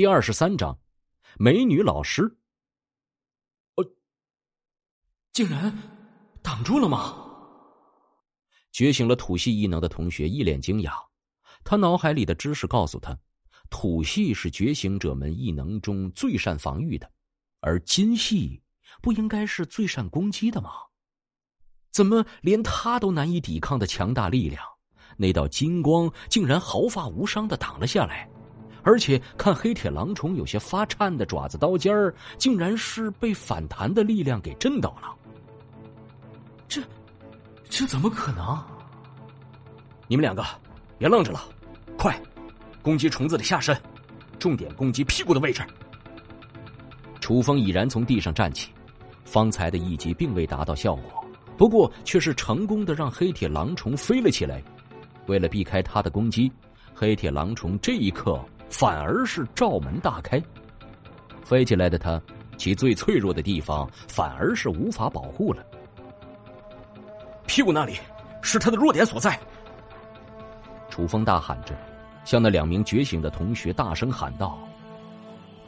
第23章，美女老师。竟然挡住了吗？觉醒了土系异能的同学一脸惊讶，他脑海里的知识告诉他，土系是觉醒者们异能中最善防御的，而金系不应该是最善攻击的吗？怎么连他都难以抵抗的强大力量，那道金光竟然毫发无伤地挡了下来，而且看黑铁狼虫有些发颤的爪子刀尖儿，竟然是被反弹的力量给震到了。这怎么可能？你们两个别愣着了，快攻击虫子的下身，重点攻击屁股的位置。楚风已然从地上站起，方才的一击并未达到效果，不过却是成功的让黑铁狼虫飞了起来。为了避开他的攻击，黑铁狼虫这一刻反而是照门大开，飞起来的他，其最脆弱的地方反而是无法保护了。屁股那里是他的弱点所在！楚风大喊着，向那两名觉醒的同学大声喊道：“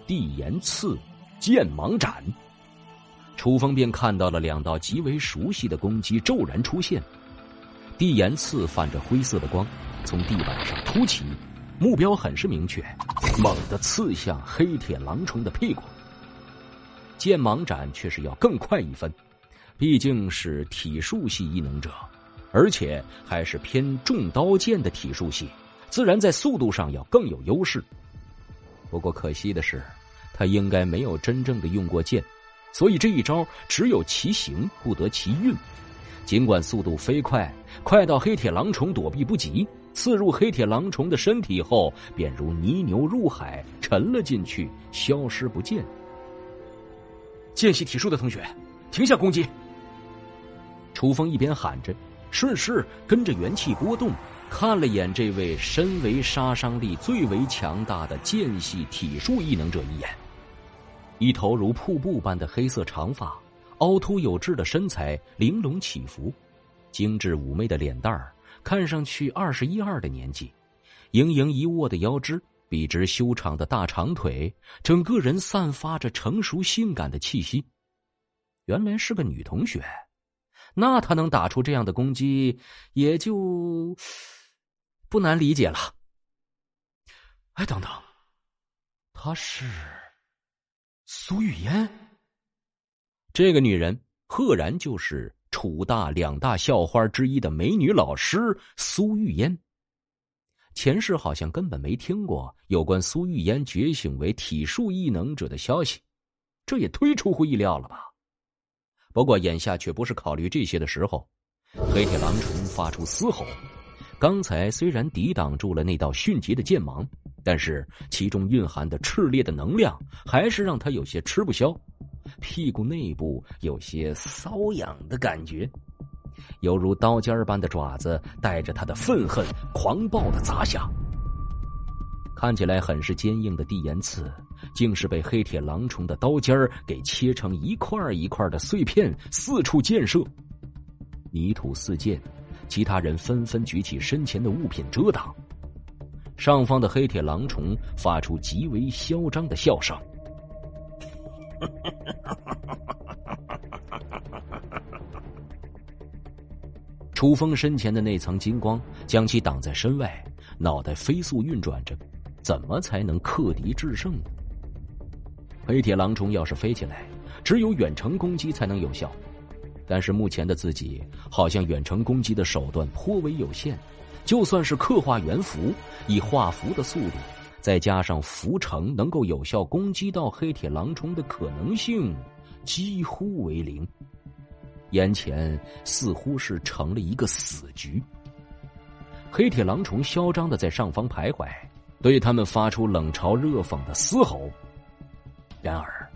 地炎刺，剑芒斩！”楚风便看到了两道极为熟悉的攻击骤然出现。地炎刺泛着灰色的光，从地板上突起，目标很是明确，猛地刺向黑铁狼虫的屁股。剑芒斩却是要更快一分。毕竟是体术系异能者，而且还是偏重刀剑的体术系，自然在速度上要更有优势。不过可惜的是，他应该没有真正的用过剑，所以这一招只有其形不得其运。尽管速度飞快，快到黑铁狼虫躲避不及，刺入黑铁狼虫的身体后，便如泥牛入海，沉了进去，消失不见。剑系体术的同学，停下攻击！楚风一边喊着，顺势跟着元气波动，看了眼这位身为杀伤力最为强大的剑系体术异能者一眼。一头如瀑布般的黑色长发，凹凸有致的身材玲珑起伏，精致妩媚的脸蛋儿，看上去21、22的年纪，盈盈一握的腰肢，笔直修长的大长腿，整个人散发着成熟性感的气息。原来是个女同学，那她能打出这样的攻击，也就不难理解了。哎，等等，她是苏玉嫣？这个女人赫然就是楚大两大校花之一的美女老师苏玉嫣。前世好像根本没听过有关苏玉嫣觉醒为体术异能者的消息，这也忒出乎意料了吧。不过眼下却不是考虑这些的时候，黑铁狼虫发出嘶吼。刚才虽然抵挡住了那道迅捷的剑芒，但是其中蕴含的炽烈的能量还是让他有些吃不消，屁股内部有些瘙痒的感觉，犹如刀尖般的爪子带着他的愤恨狂暴的砸下。看起来很是坚硬的地岩刺，竟是被黑铁狼虫的刀尖给切成一块一块的碎片，四处溅射。泥土四溅，其他人纷纷举起身前的物品遮挡。上方的黑铁狼虫发出极为嚣张的笑声，楚风身前的那层金光将其挡在身外，脑袋飞速运转着，怎么才能克敌制胜呢？黑铁狼虫要是飞起来，只有远程攻击才能有效，但是目前的自己好像远程攻击的手段颇为有限，就算是刻画元符，以画符的速度再加上符程能够有效攻击到黑铁狼虫的可能性几乎为零，眼前似乎是成了一个死局。黑铁狼虫嚣张的在上方徘徊，对他们发出冷嘲热讽的嘶吼。然而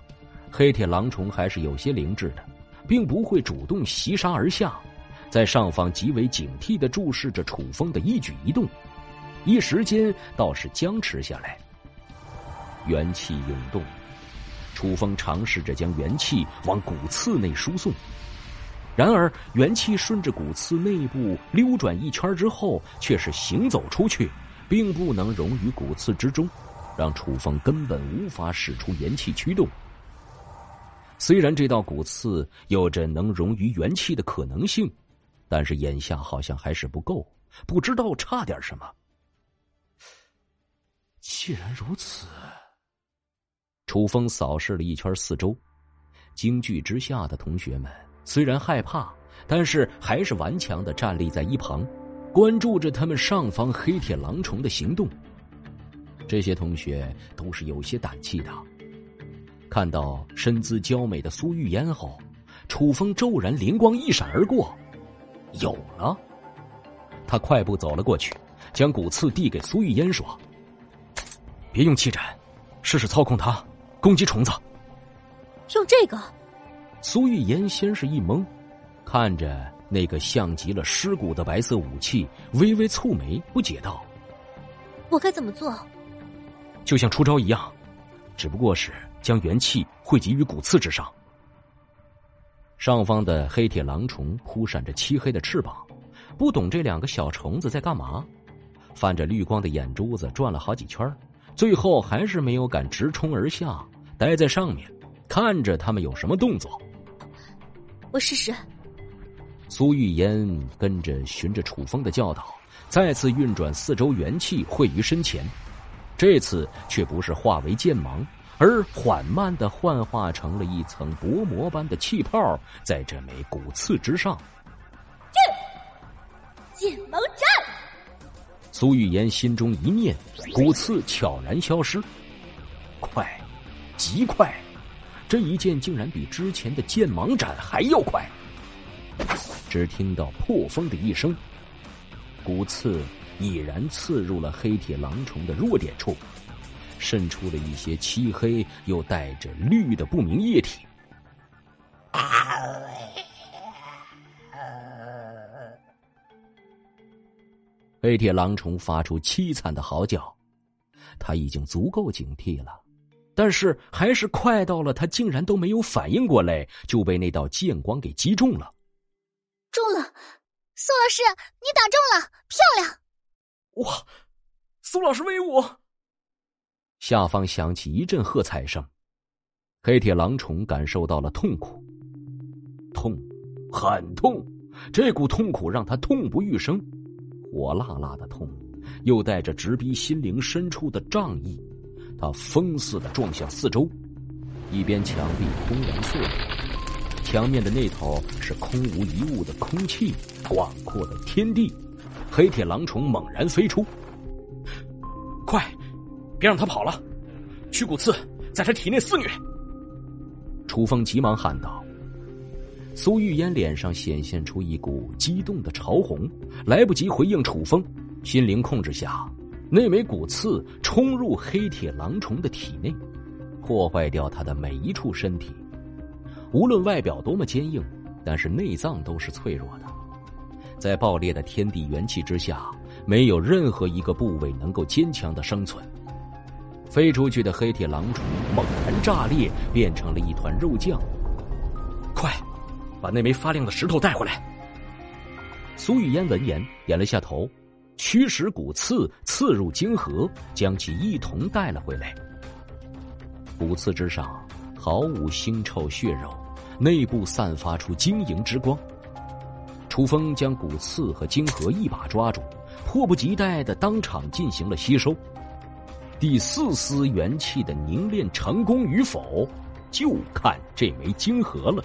黑铁狼虫还是有些灵智的，并不会主动袭杀而下，在上方极为警惕地注视着楚风的一举一动，一时间倒是僵持下来。元气涌动，楚风尝试着将元气往骨刺内输送，然而元气顺着骨刺内部溜转一圈之后，却是行走出去，并不能融于骨刺之中，让楚风根本无法使出元气驱动。虽然这道骨刺有着能融于元气的可能性，但是眼下好像还是不够，不知道差点什么。既然如此，楚风扫视了一圈四周，惊惧之下的同学们虽然害怕，但是还是顽强地站立在一旁，关注着他们上方黑铁狼虫的行动。这些同学都是有些胆气的。看到身姿娇美的苏玉烟后，楚风骤然灵光一闪而过，有了！他快步走了过去，将骨刺递给苏玉烟说：“别用气斩，试试操控它攻击虫子。”用这个？苏玉烟先是一懵，看着那个像极了尸骨的白色武器，微微蹙眉，不解道：“我该怎么做？”就像出招一样，只不过是将元气汇集于骨刺之上。上方的黑铁狼虫扑闪着漆黑的翅膀，不懂这两个小虫子在干嘛，泛着绿光的眼珠子转了好几圈，最后还是没有敢直冲而下，待在上面看着他们有什么动作。我试试。苏玉烟跟着循着楚风的教导，再次运转四周元气汇于身前，这次却不是化为剑芒，而缓慢地幻化成了一层薄膜般的气泡，在这枚骨刺之上。剑芒战！苏玉言心中一念，骨刺悄然消失。快，极快！这一剑竟然比之前的剑芒斩还要快。只听到破风的一声，骨刺已然刺入了黑铁狼虫的弱点处，渗出了一些漆黑又带着绿的不明液体。黑铁狼虫发出凄惨的嚎叫，他已经足够警惕了，但是还是快到了他竟然都没有反应过来，就被那道剑光给击中了。中了，苏老师，你打中了，漂亮！哇，苏老师威武！下方响起一阵喝彩声，黑铁狼虫感受到了痛苦，痛，很痛，这股痛苦让他痛不欲生，火辣辣的痛，又带着直逼心灵深处的瘴意，他疯似的撞向四周，一边墙壁轰然碎裂，墙面的那头是空无一物的空气，广阔的天地，黑铁狼虫猛然飞出，快！别让他跑了，驱骨刺在他体内肆虐。楚风急忙喊道。苏玉烟脸上显现出一股激动的潮红，来不及回应楚风，心灵控制下，那枚骨刺冲入黑铁狼虫的体内，破坏掉他的每一处身体。无论外表多么坚硬，但是内脏都是脆弱的。在爆裂的天地元气之下，没有任何一个部位能够坚强的生存。飞出去的黑铁狼虫猛然炸裂，变成了一团肉酱。快，把那枚发亮的石头带回来！苏玉烟闻言掩了下头，驱使骨刺刺入晶核，将其一同带了回来。骨刺之上毫无腥臭血肉，内部散发出晶莹之光。楚风将骨刺和晶核一把抓住，迫不及待的当场进行了吸收。第四丝元气的凝练成功与否，就看这枚晶核了。